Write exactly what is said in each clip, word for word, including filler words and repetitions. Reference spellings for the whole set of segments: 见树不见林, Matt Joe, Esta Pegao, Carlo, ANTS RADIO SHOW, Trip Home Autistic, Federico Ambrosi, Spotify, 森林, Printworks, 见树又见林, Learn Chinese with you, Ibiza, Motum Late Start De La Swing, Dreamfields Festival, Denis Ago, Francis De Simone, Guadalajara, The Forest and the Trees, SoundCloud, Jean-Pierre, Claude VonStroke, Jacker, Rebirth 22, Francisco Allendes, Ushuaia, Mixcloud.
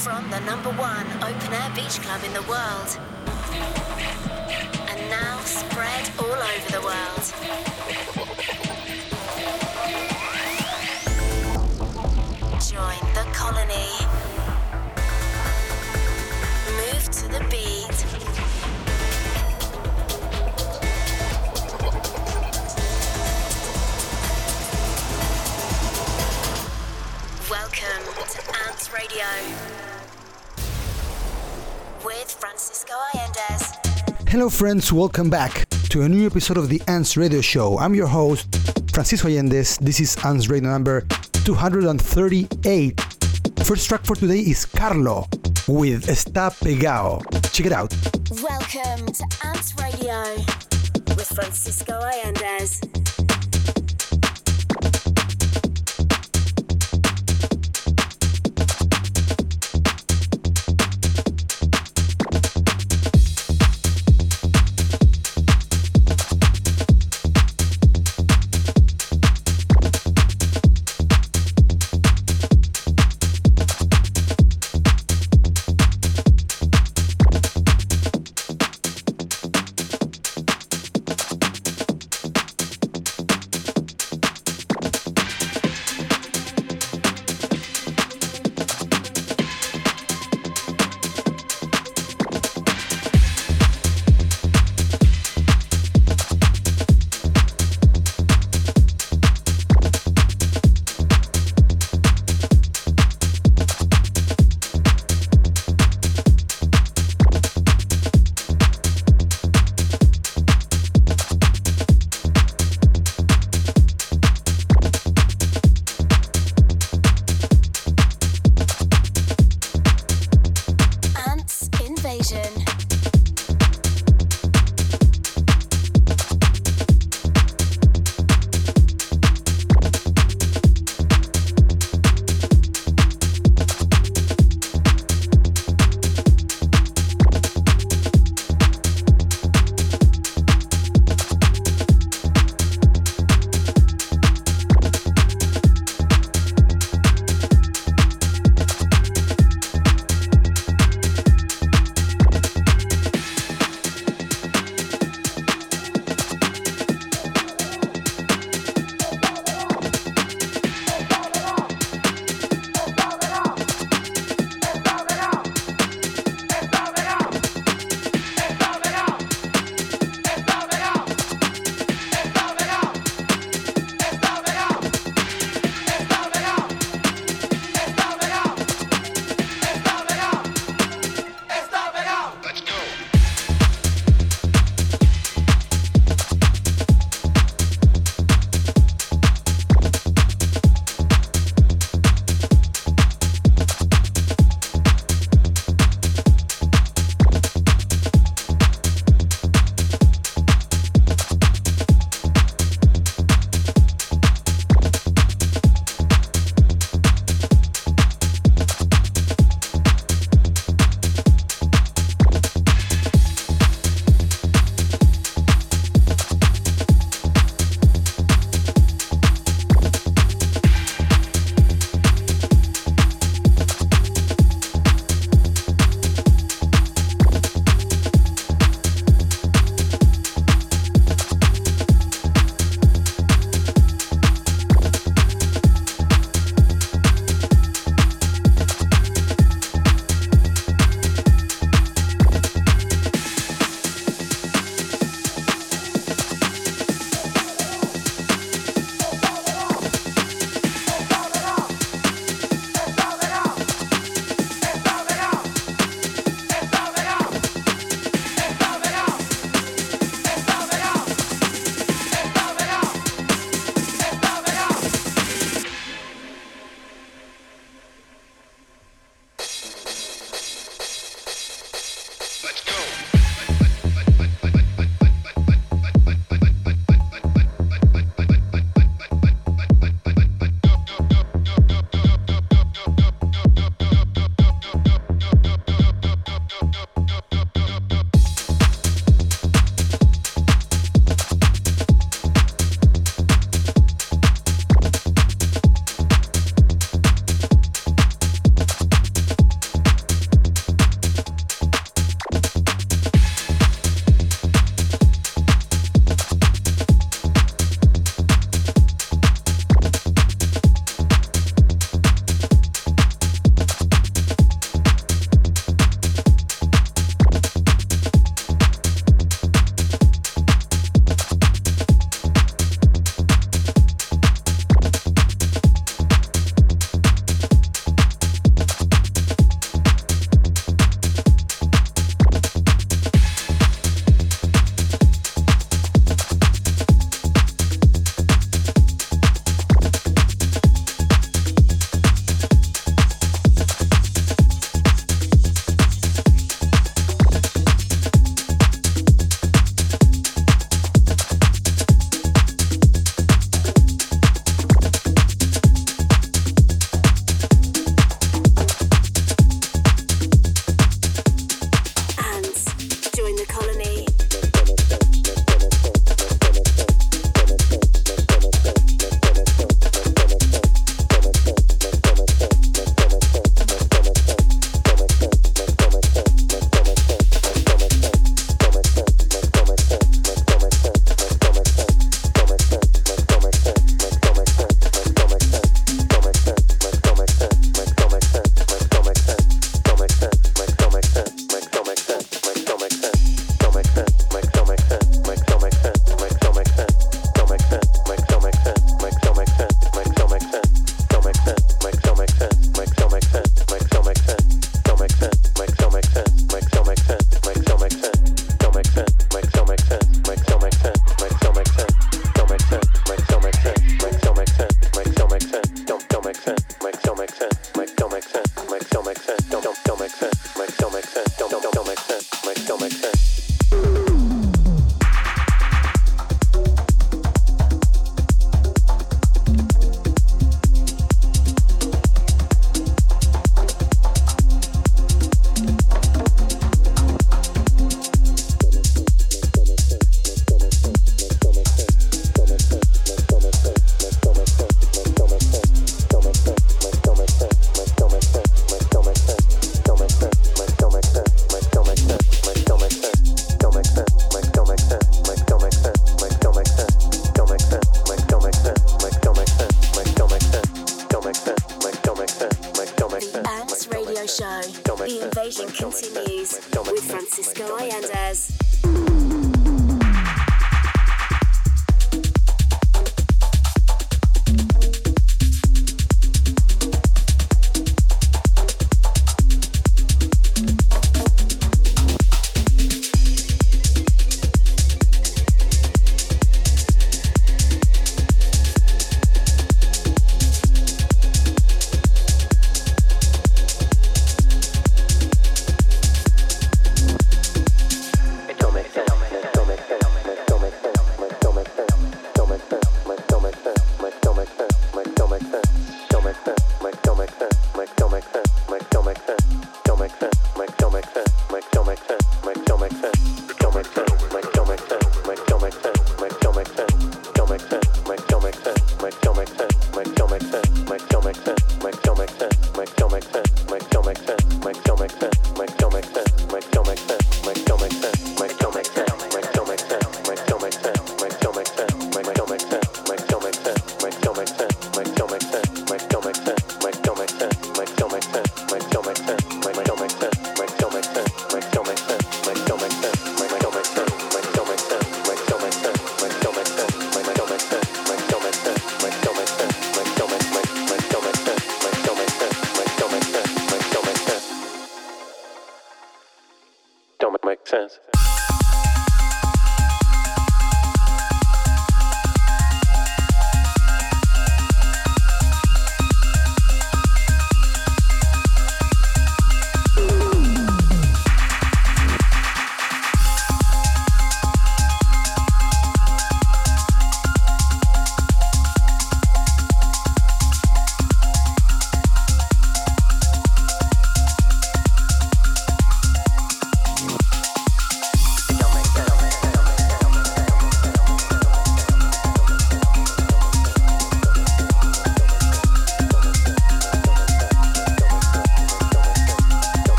from the number one open-air beach club in the world. And now spread all over the world. Join the colony. Move to the beat. Welcome to ANTS Radio with Francisco Allendes. Hello friends, welcome back to a new episode of the ANTS Radio Show. I'm your host, Francisco Allendes. This is ANTS Radio number two hundred thirty-eight. First track for today is Carlo with Esta Pegao. Check it out. Welcome to ANTS Radio with Francisco Allendes.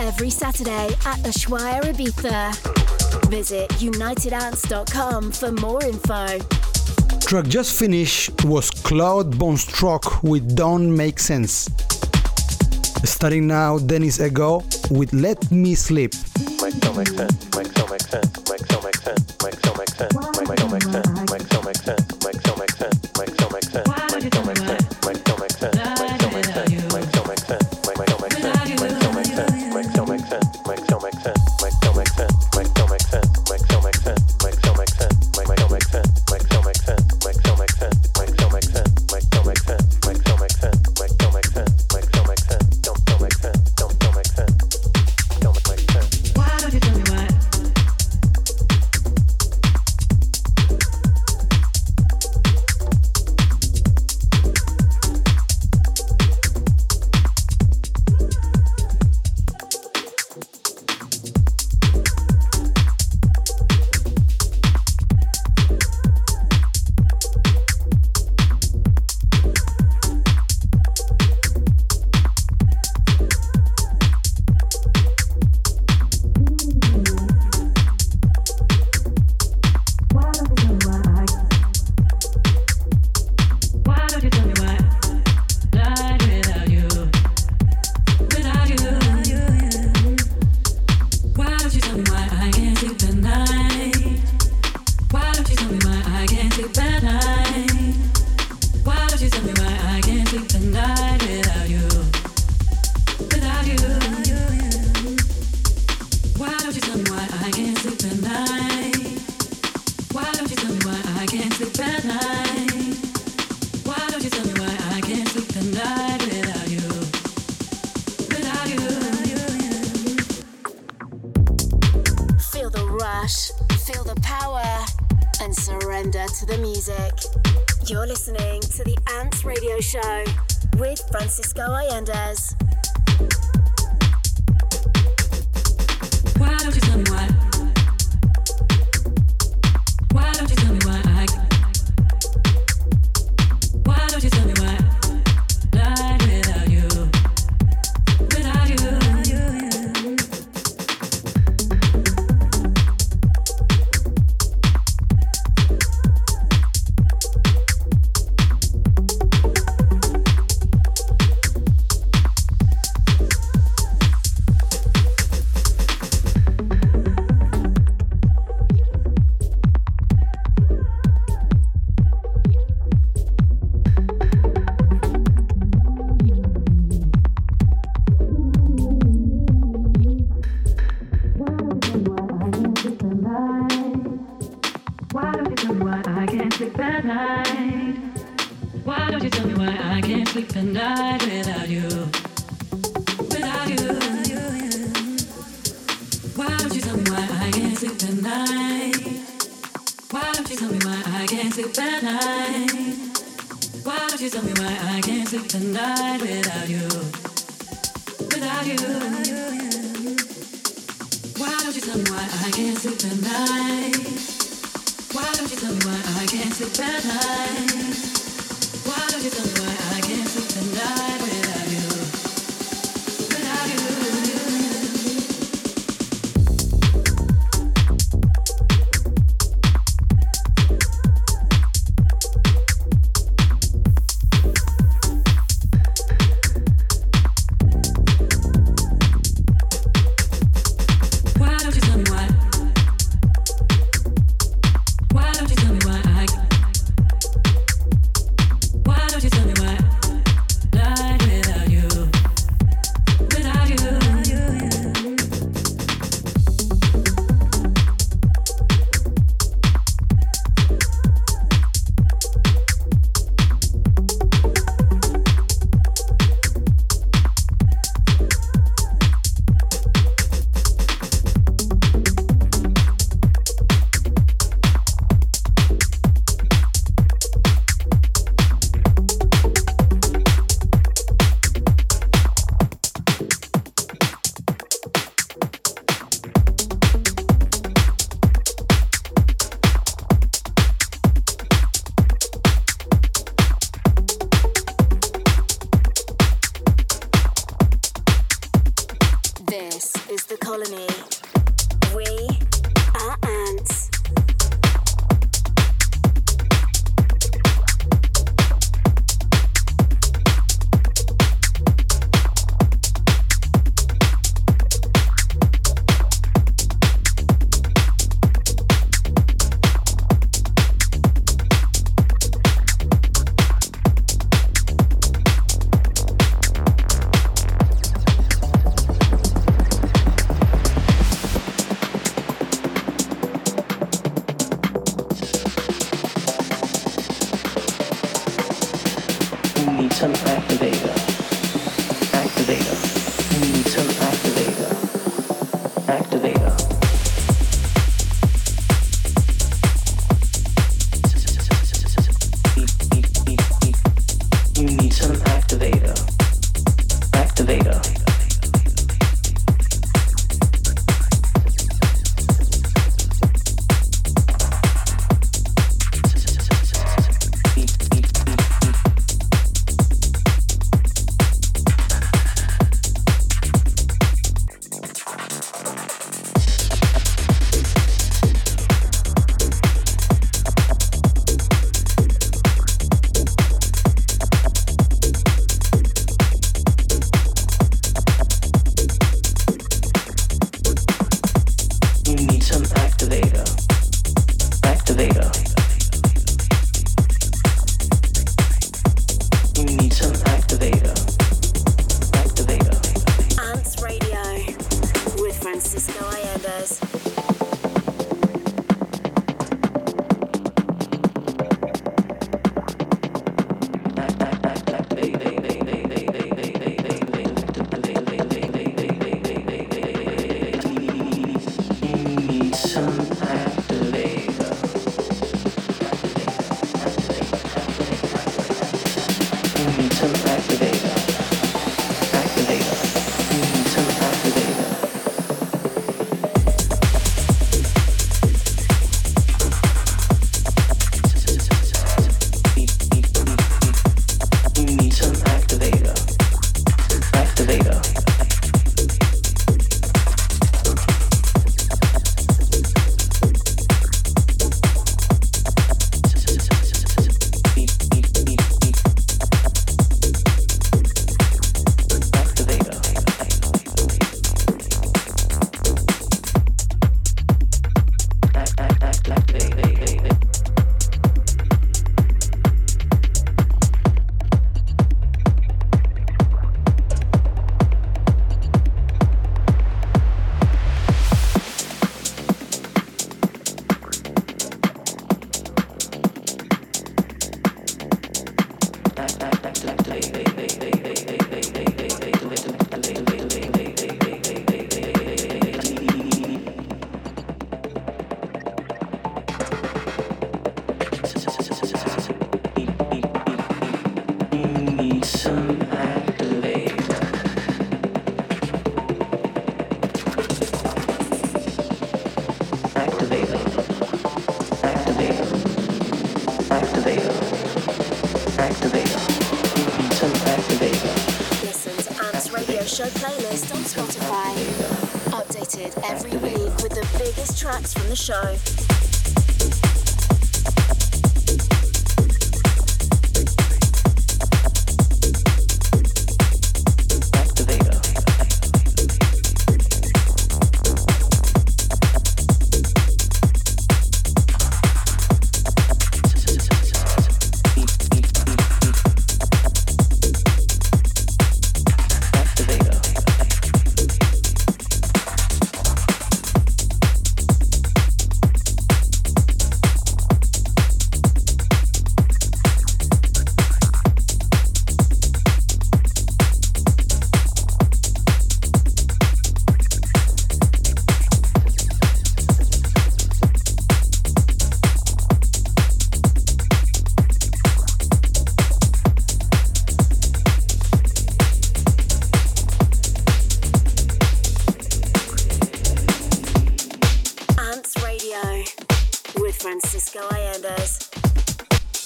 Every Saturday at Ushuaia, Ibiza. Visit united ants dot com for more info. Track just finished was Claude VonStroke with Don't Make Sense. Starting now, Denis Ago with Let Me Sleep. Make don't make sense, make don't make sense, make don't make sense, make don't make sense, make don't make sense, make don't make sense. to the music. You're listening to the ANTS Radio Show with Francisco Allendes. Why don't you tell me why? Why don't you tell me why? I... Why don't you tell me why? Life without you, without you. Some activator. Activator. Show playlist on Spotify. Updated every week with the biggest tracks from the show.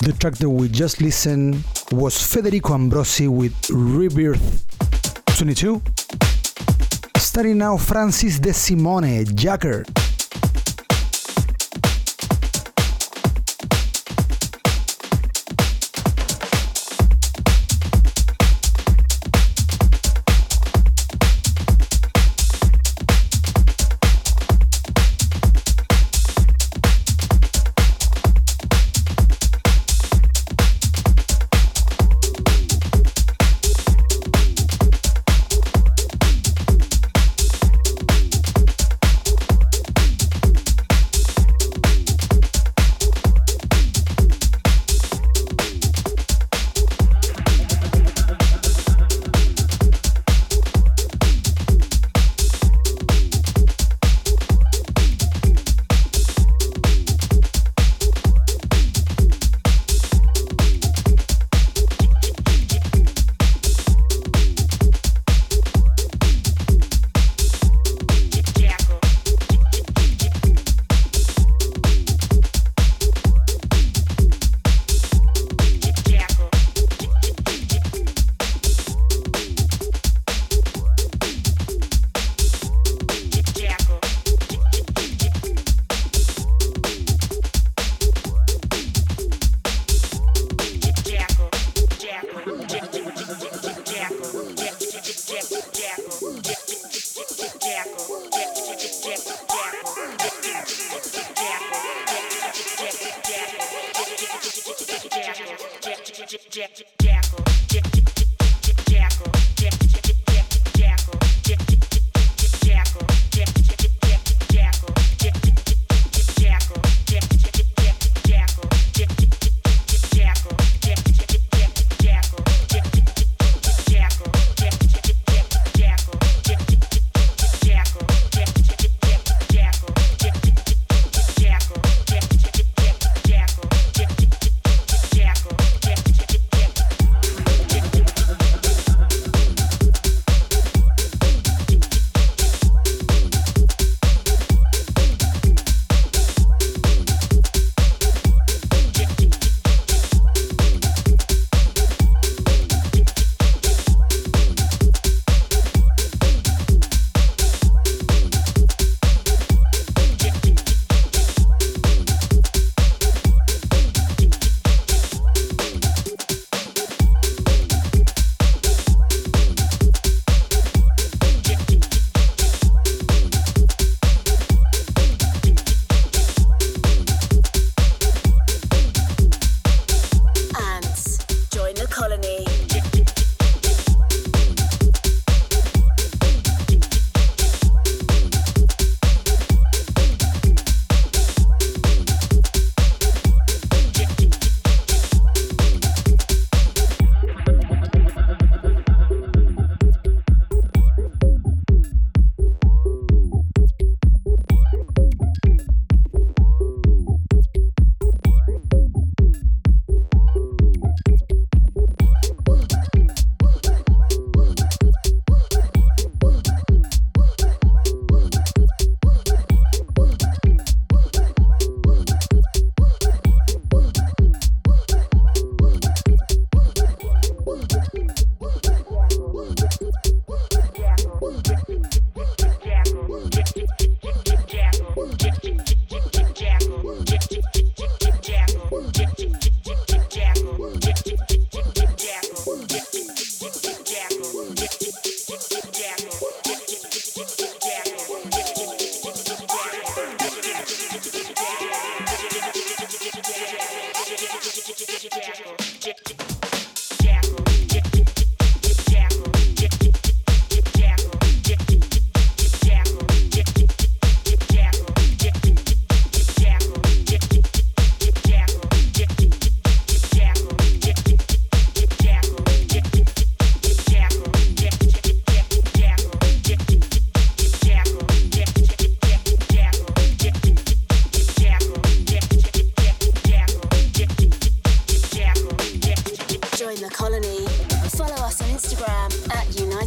The track that we just listened was Federico Ambrosi with Rebirth twenty-two. Starting now, Francis De Simone, Jacker.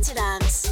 to dance.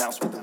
Down for the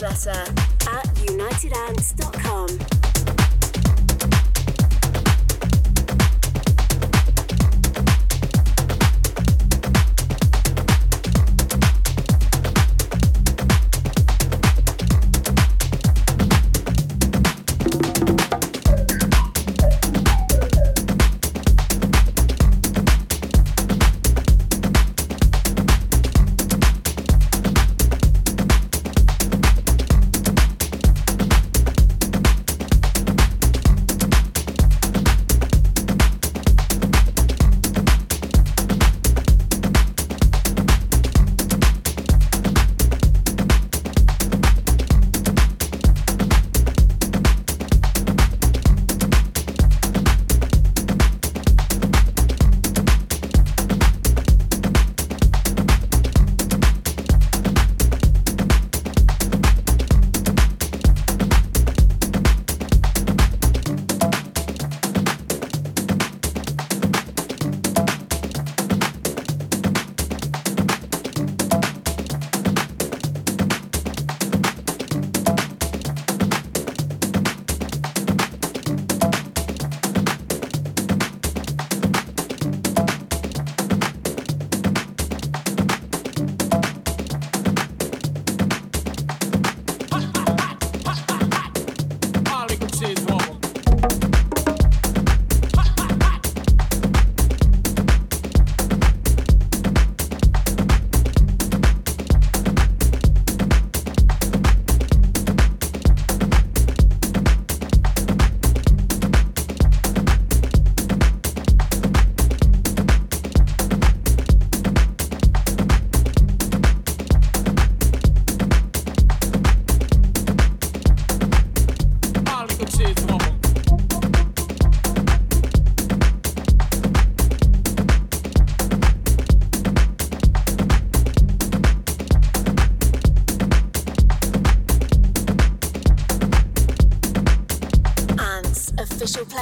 newsletter at united ants dot com.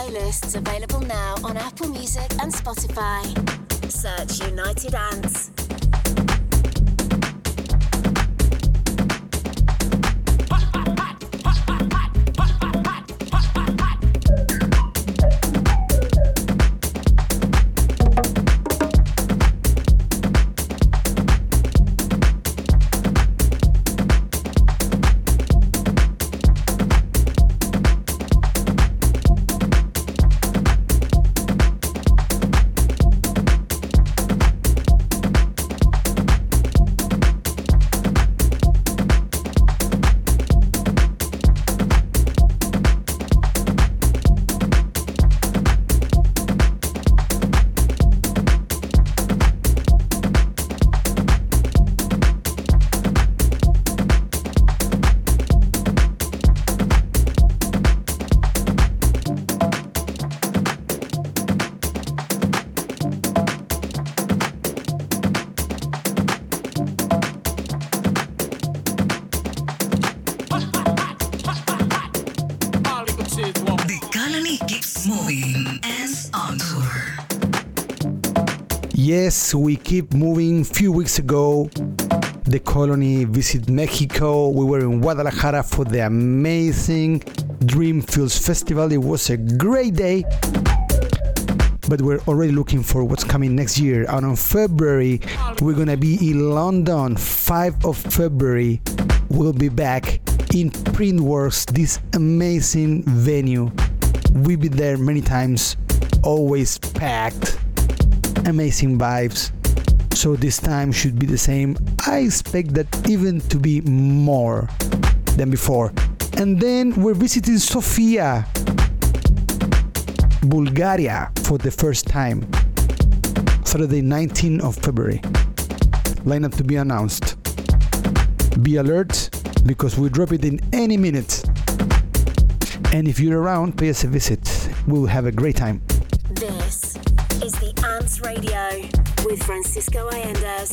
Playlists available now on Apple Music and Spotify. Search United Ants. Yes, we keep moving. Few weeks ago, the Colony visited Mexico. We were in Guadalajara for the amazing Dreamfields Festival. It was a great day, but we're already looking for what's coming next year. And on February, we're gonna be in London, the fifth of February. We'll be back in Printworks, this amazing venue. We've been there many times, always packed. Amazing vibes, so this time should be the same. I expect that even to be more than before. And then we're visiting Sofia, Bulgaria for the first time, Saturday nineteenth of February. Lineup to be announced. Be alert because we drop it in any minute, and if you're around, pay us a visit. We'll have a great time. This is the A N T S Radio with Francisco Allendes.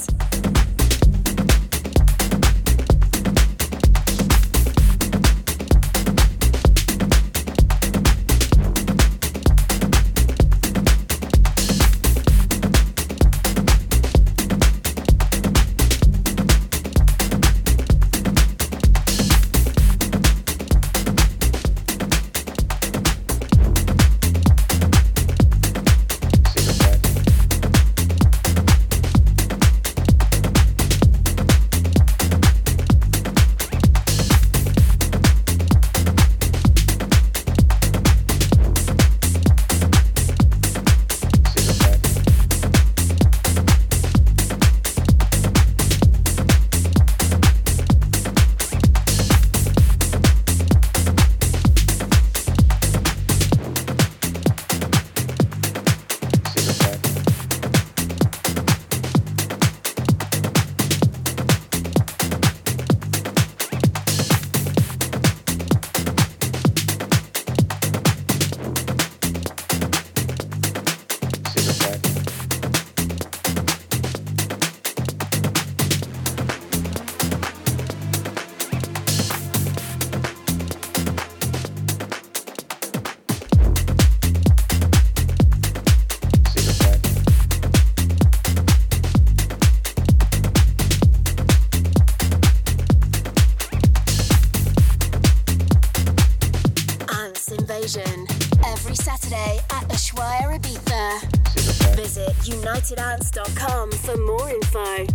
visit united ants dot com for more info.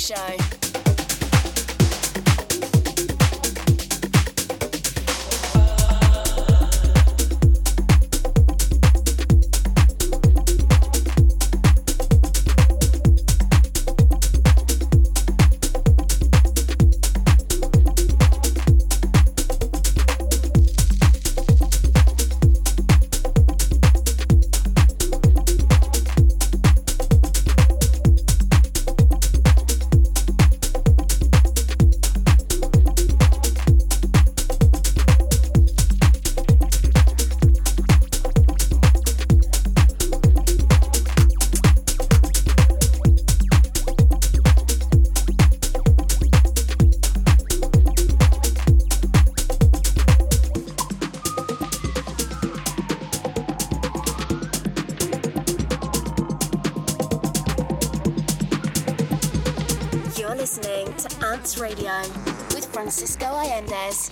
Show. Radio with Francisco Allendes.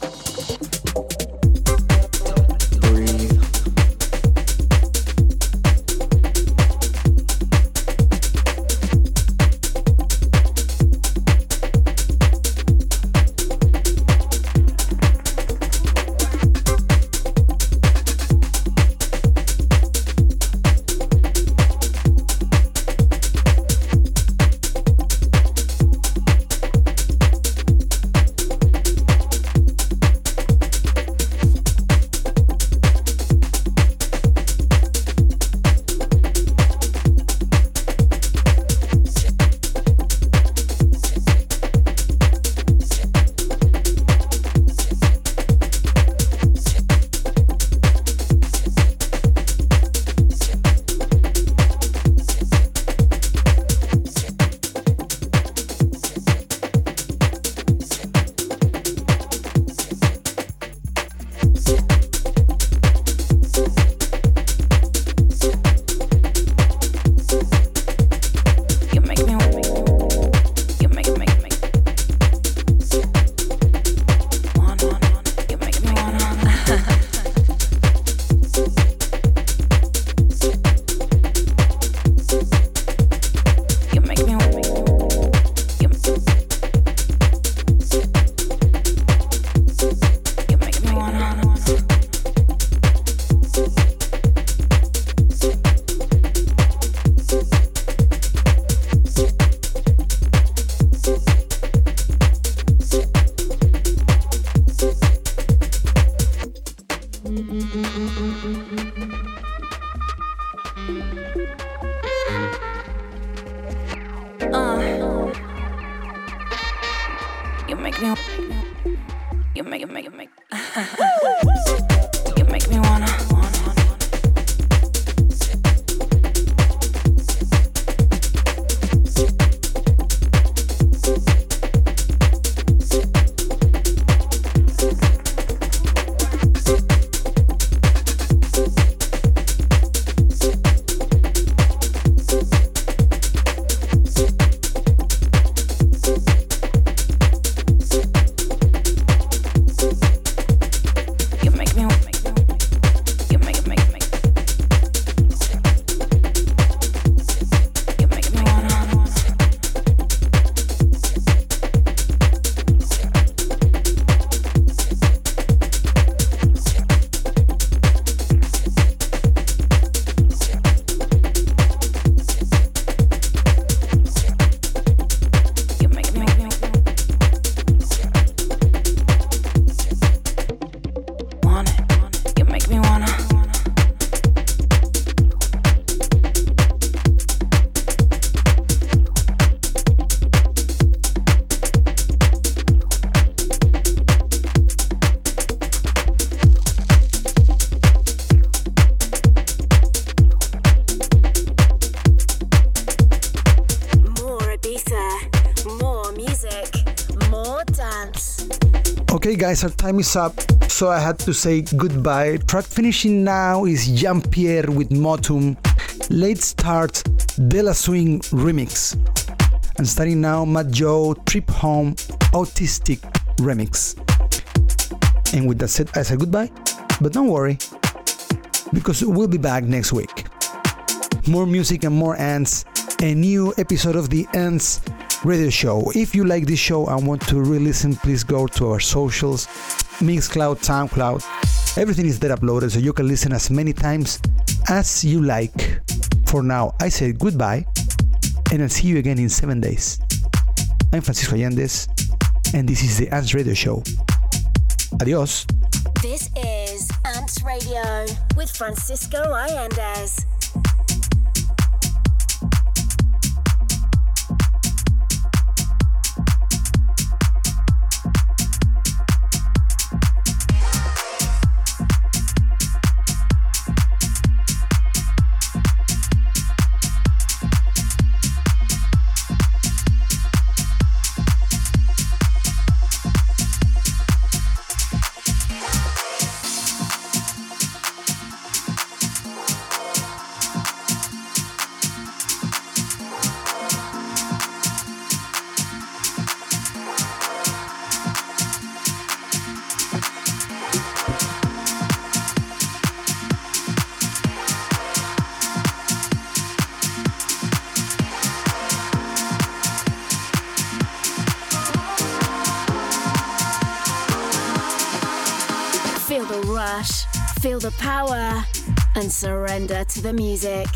Hey guys, our time is up, so I had to say goodbye. Track finishing now is Jean-Pierre with Motum Late Start De La Swing remix, and starting now Matt Joe Trip Home Autistic remix. And with that said, I said goodbye, but don't worry, because we'll be back next week. More music and more ants, a new episode of the ANTS Radio Show. If you like this show and want to re-listen, please go to our socials, Mixcloud, SoundCloud. Everything is there uploaded, so you can listen as many times as you like. For now, I say goodbye, and I'll see you again in seven days. I'm Francisco Allendes, and this is the ANTS Radio Show. Adios. This is ANTS Radio with Francisco Allendes. Feel the power and surrender to the music.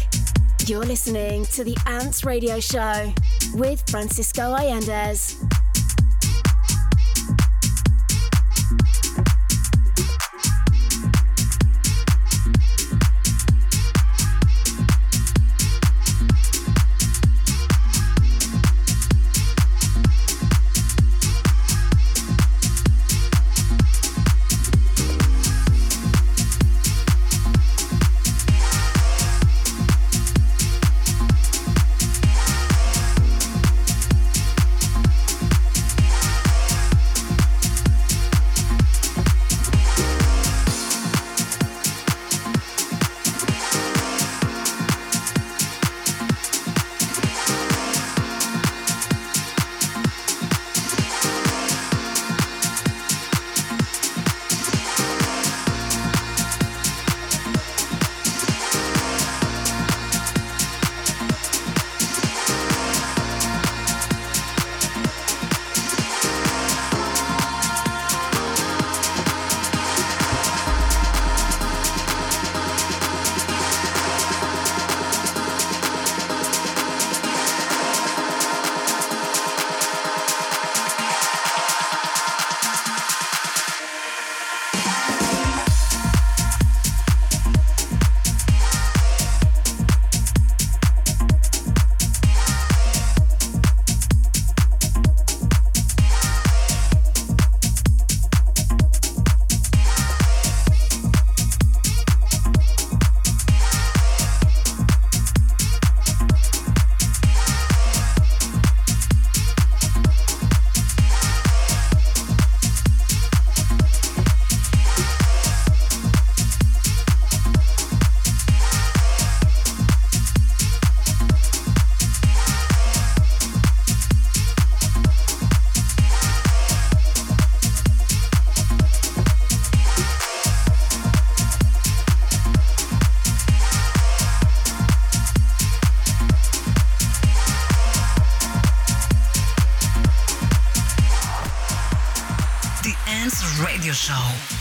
You're listening to the ANTS Radio Show with Francisco Allendes. Show.